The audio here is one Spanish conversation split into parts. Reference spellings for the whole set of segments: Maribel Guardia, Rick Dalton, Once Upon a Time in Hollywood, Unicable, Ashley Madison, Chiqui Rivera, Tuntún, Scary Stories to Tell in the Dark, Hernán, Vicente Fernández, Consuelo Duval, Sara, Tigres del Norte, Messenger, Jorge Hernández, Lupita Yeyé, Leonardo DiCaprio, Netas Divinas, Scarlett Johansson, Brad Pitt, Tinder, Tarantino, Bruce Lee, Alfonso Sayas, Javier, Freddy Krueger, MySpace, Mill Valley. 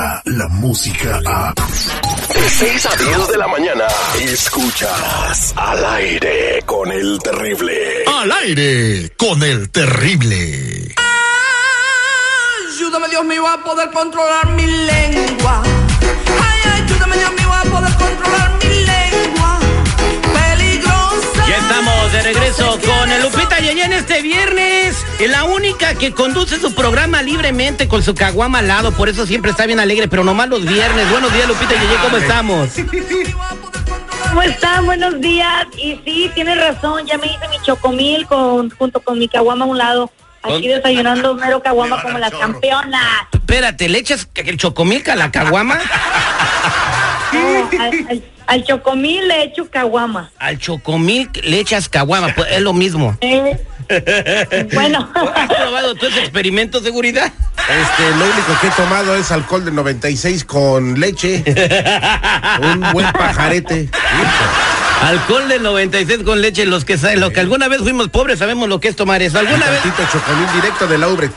llega la música a... De 6 a 10 de la mañana, escuchas Al Aire con el Terrible. Al Aire con el Terrible. Ayúdame, Dios mío, a poder controlar mi lengua. Ay, ayúdame, Dios mío, a poder controlar mi lengua. Peligrosa. Ya estamos de regreso con Lupita Yeyé en este viernes. La única que conduce su programa libremente con su caguama al lado, por eso siempre está bien alegre, pero nomás los viernes. Buenos días, Lupita Yeyé, ¿cómo estamos? ¿Cómo están? Buenos días. Y sí, tienes razón, ya me hice mi chocomil junto con mi caguama a un lado. Aquí desayunando mero caguama como la campeona. Espérate, ¿le echas el chocomil a la caguama? No, al chocomil le echo caguama. Al chocomil le echas caguama, pues es lo mismo. Bueno. ¿Has probado tus experimentos de seguridad? Lo único que he tomado es alcohol de 96 con leche. Un buen pajarete. Alcohol de 96 con leche, los que saben, los que alguna vez fuimos pobres sabemos lo que es tomar eso. ¿Alguna vez? Un poquito chocomil directo de la ubre.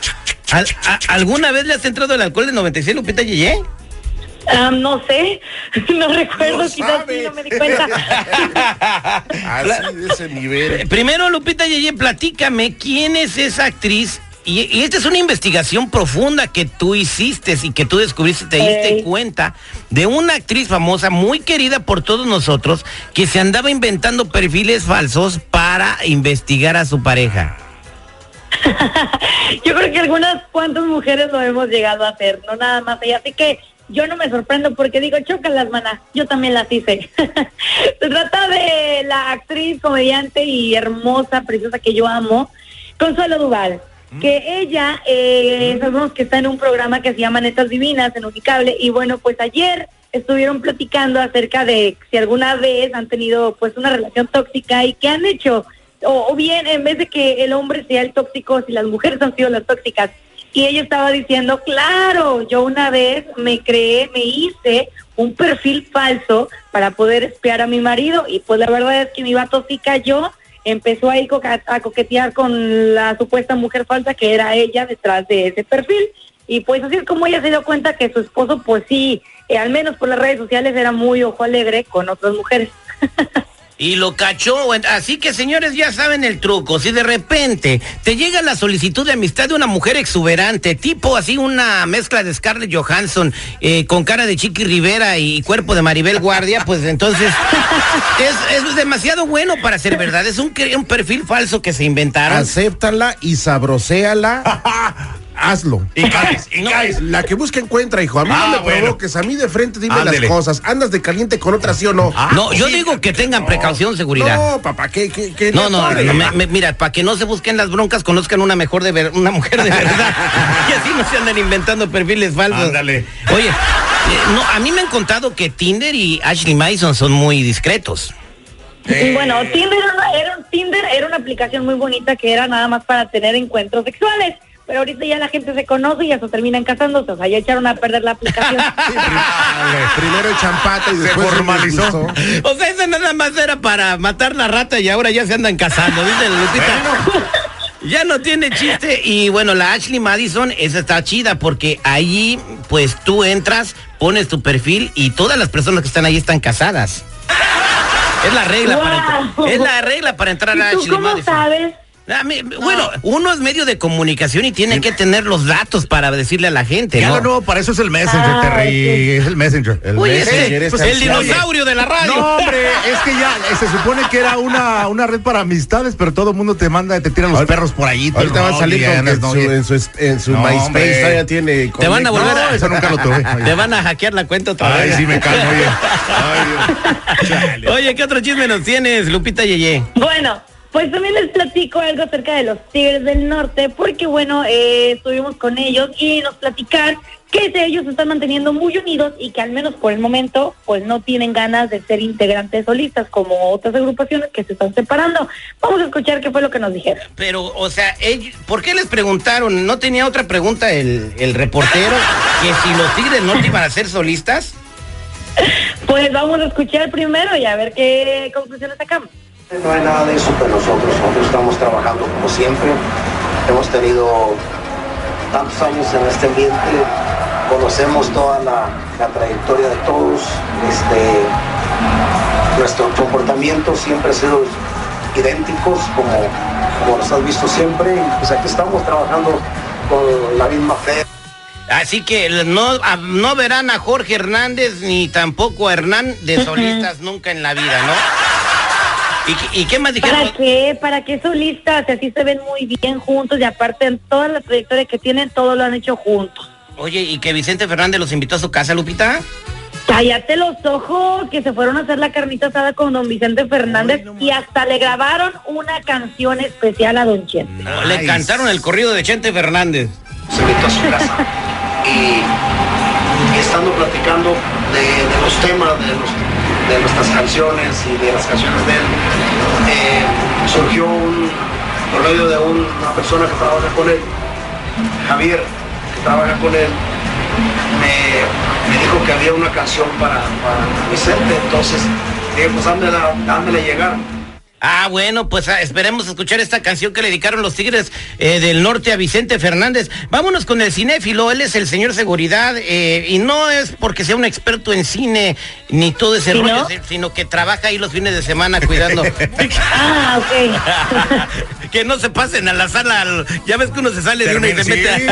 ¿Alguna vez le has entrado el alcohol de 96, Lupita Yeyé? No sé, no recuerdo, no quizás sí, no me di cuenta. Así de ese nivel. Primero, Lupita Yeyé, platícame, ¿quién es esa actriz? Y esta es una investigación profunda que tú hiciste y que tú descubriste, te diste cuenta de una actriz famosa, muy querida por todos nosotros, que se andaba inventando perfiles falsos para investigar a su pareja. Yo creo que algunas cuantas mujeres lo hemos llegado a hacer, no nada más ella, así que yo no me sorprendo porque digo, chócalas, maná, yo también las hice. Se trata de la actriz, comediante y hermosa, preciosa que yo amo, Consuelo Duval, que ella, sabemos que está en un programa que se llama Netas Divinas, en Unicable, y bueno, pues ayer estuvieron platicando acerca de si alguna vez han tenido pues una relación tóxica y qué han hecho, o bien en vez de que el hombre sea el tóxico, si las mujeres han sido las tóxicas. Y ella estaba diciendo, claro, yo una vez me hice un perfil falso para poder espiar a mi marido, y pues la verdad es que mi vato sí cayó, empezó a ir a coquetear con la supuesta mujer falsa que era ella detrás de ese perfil, y pues así es como ella se dio cuenta que su esposo, pues sí, al menos por las redes sociales, era muy ojo alegre con otras mujeres. Y lo cachó, así que señores ya saben el truco, si de repente te llega la solicitud de amistad de una mujer exuberante, tipo así una mezcla de Scarlett Johansson con cara de Chiqui Rivera y cuerpo de Maribel Guardia, pues entonces es demasiado bueno para ser verdad, es un perfil falso que se inventaron. Acéptala y sabroséala. Hazlo. Y caes, y caes. La que busca encuentra, hijo. A mí no me provoques, a mí de frente dime las cosas. ¿Andas de caliente con otra, sí o no? No, yo digo que tengan precaución, seguridad. No, papá, ¿qué? Mira, para que no se busquen las broncas, conozcan una mujer de verdad. Y así no se andan inventando perfiles falsos. Ándale. Oye, no, a mí me han contado que Tinder y Ashley Madison son muy discretos. Bueno, Tinder era una aplicación muy bonita que era nada más para tener encuentros sexuales. Pero ahorita ya la gente se conoce y hasta terminan casándose, o sea, ya echaron a perder la aplicación. Primero echan pata y después se formalizó. O sea, eso nada más era para matar la rata y ahora ya se andan casando, dice Lupita. Bueno. Ya no tiene chiste. Y bueno, la Ashley Madison, esa está chida porque allí, pues tú entras, pones tu perfil y todas las personas que están ahí están casadas. Es la regla, para entrar a Ashley Madison. ¿Tú cómo sabes? Bueno, uno es medio de comunicación y tiene que tener los datos para decirle a la gente, ¿no? Claro, no, para eso es el Messenger, Terry, es el Messenger. El dinosaurio de la radio. No, hombre, es que ya se supone que era una red para amistades, pero todo el mundo te manda, te tiran los perros por ahí. Ahorita va a salir en su MySpace, todavía tiene... Te van a volver eso nunca lo tuve. Te van a hackear la cuenta otra vez. Ay, sí, me calmo, oye. Oye, ¿qué otro chisme nos tienes, Lupita Yeyé? Bueno... Pues también les platico algo acerca de los Tigres del Norte, porque bueno, estuvimos con ellos y nos platicaron que ellos se están manteniendo muy unidos y que al menos por el momento, pues no tienen ganas de ser integrantes solistas como otras agrupaciones que se están separando. Vamos a escuchar qué fue lo que nos dijeron. Pero, o sea, ¿por qué les preguntaron? ¿No tenía otra pregunta el reportero? ¿Que si los Tigres del Norte iban a ser solistas? Pues vamos a escuchar primero y a ver qué conclusiones sacamos. No hay nada de eso para nosotros estamos trabajando como siempre, hemos tenido tantos años en este ambiente conocemos toda la trayectoria de todos. Nuestro comportamiento siempre ha sido idénticos, como los has visto siempre, y pues aquí estamos trabajando con la misma fe. Así que no verán a Jorge Hernández ni tampoco a Hernán de solistas nunca en la vida, ¿no? ¿Y qué más dijeron? ¿Para qué solistas? Así se ven muy bien juntos, y aparte en toda la trayectoria que tienen, todo lo han hecho juntos. Oye, ¿y que Vicente Fernández los invitó a su casa, Lupita? Cállate los ojos, que se fueron a hacer la carnita asada con don Vicente Fernández. Ay, no, y hasta le grabaron una canción especial a don Chente. Nice. Le cantaron el corrido de Chente Fernández. Se invitó a su casa y estando platicando de los temas, de nuestras canciones y de las canciones de él, surgió por medio de una persona que trabaja con él, Javier, que trabaja con él. Me dijo que había una canción para Vicente, entonces dije, pues ándale llegar. Ah, bueno, pues esperemos escuchar esta canción que le dedicaron los Tigres del Norte a Vicente Fernández. Vámonos con el cinéfilo, él es el señor seguridad, y no es porque sea un experto en cine ni todo ese rollo, sino que trabaja ahí los fines de semana cuidando. Ah, ok. Que no se pasen a la sala, ya ves que uno se sale de una y se mete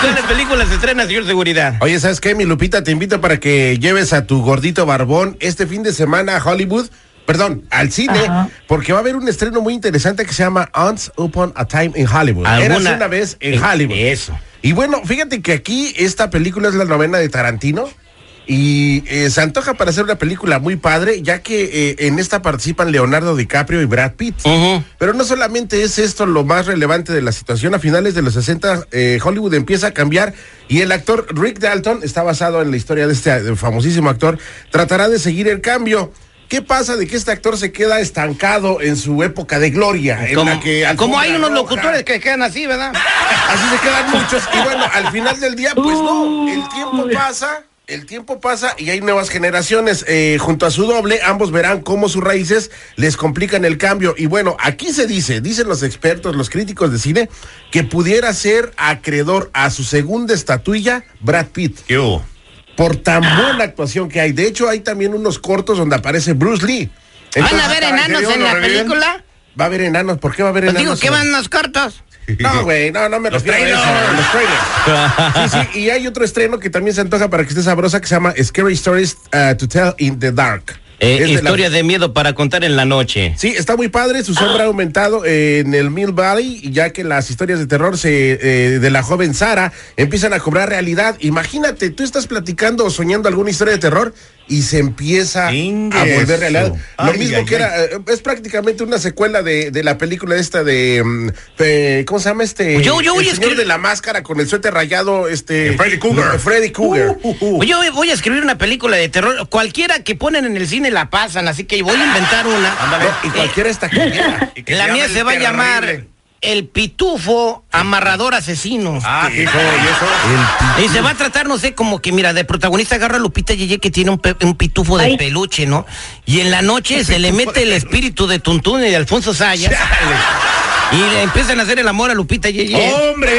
¿Cuáles películas estrenas, señor seguridad? Oye, ¿sabes qué, mi Lupita? Te invito para que lleves a tu gordito barbón este fin de semana a Hollywood, perdón, al cine, ajá, porque va a haber un estreno muy interesante que se llama Once Upon a Time in Hollywood. Érase una vez en Hollywood. Eso. Y bueno, fíjate que aquí esta película es la novena de Tarantino y se antoja para hacer una película muy padre, ya que en esta participan Leonardo DiCaprio y Brad Pitt. Uh-huh. Pero no solamente es esto lo más relevante de la situación. A finales de los 60, Hollywood empieza a cambiar y el actor Rick Dalton, está basado en la historia de este famosísimo actor, tratará de seguir el cambio. ¿Qué pasa de que este actor se queda estancado en su época de gloria? Como hay unos locutores que quedan así, ¿verdad? Así se quedan muchos. Y bueno, al final del día, pues no, el tiempo pasa y hay nuevas generaciones. Junto a su doble, ambos verán cómo sus raíces les complican el cambio. Y bueno, aquí se dicen los expertos, los críticos de cine, que pudiera ser acreedor a su segunda estatuilla, Brad Pitt. ¿Qué hubo? Por tan buena actuación que hay. De hecho, hay también unos cortos donde aparece Bruce Lee. Entonces, ¿van a haber enanos en la película? Va a haber enanos. ¿Por qué va a haber enanos? Digo, ¿qué van los cortos? No, güey, no me refiero a eso, los trailers. Sí, y hay otro estreno que también se antoja para que esté sabrosa, que se llama Scary Stories to Tell in the Dark. Historias de miedo para contar en la noche. Sí, está muy padre, su sombra ha aumentado en el Mill Valley, ya que las historias de terror de la joven Sara empiezan a cobrar realidad. Imagínate, tú estás platicando o soñando alguna historia de terror y se empieza a volver realidad. Es prácticamente una secuela de la película esta de ¿cómo se llama este? Yo el señor de la máscara con el suéter rayado, Freddy Krueger. Yo voy a escribir una película de terror, cualquiera que ponen en el cine la pasan, así que voy a inventar una. Ándale, y cualquiera esta que quiera. La mía se va a llamar El Pitufo Amarrador Asesino. Ah, hijo, ¿y eso? Y se va a tratar, no sé, como que mira, de protagonista agarra a Lupita Yeyé, que tiene un pitufo de peluche, ¿no? Y en la noche se le mete el espíritu de Tuntún y de Alfonso Sayas. Y le empiezan a hacer el amor a Lupita Yeyé. ¡Hombre!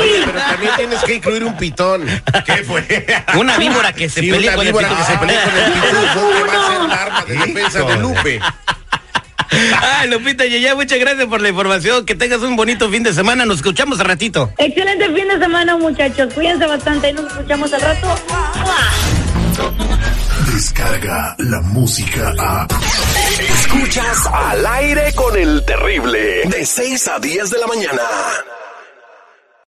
Oye, pero también tienes que incluir un pitón. ¿Qué fue? Una víbora que se pelea con el pitufo. Que va a ser el arma de defensa de Lupe. Ay, Lupita Yeyé, muchas gracias por la información. Que tengas un bonito fin de semana. Nos escuchamos al ratito. Excelente fin de semana, muchachos. Cuídense bastante y nos escuchamos al rato. Descarga la música a... Escuchas Al Aire con el Terrible de 6 a 10 de la mañana.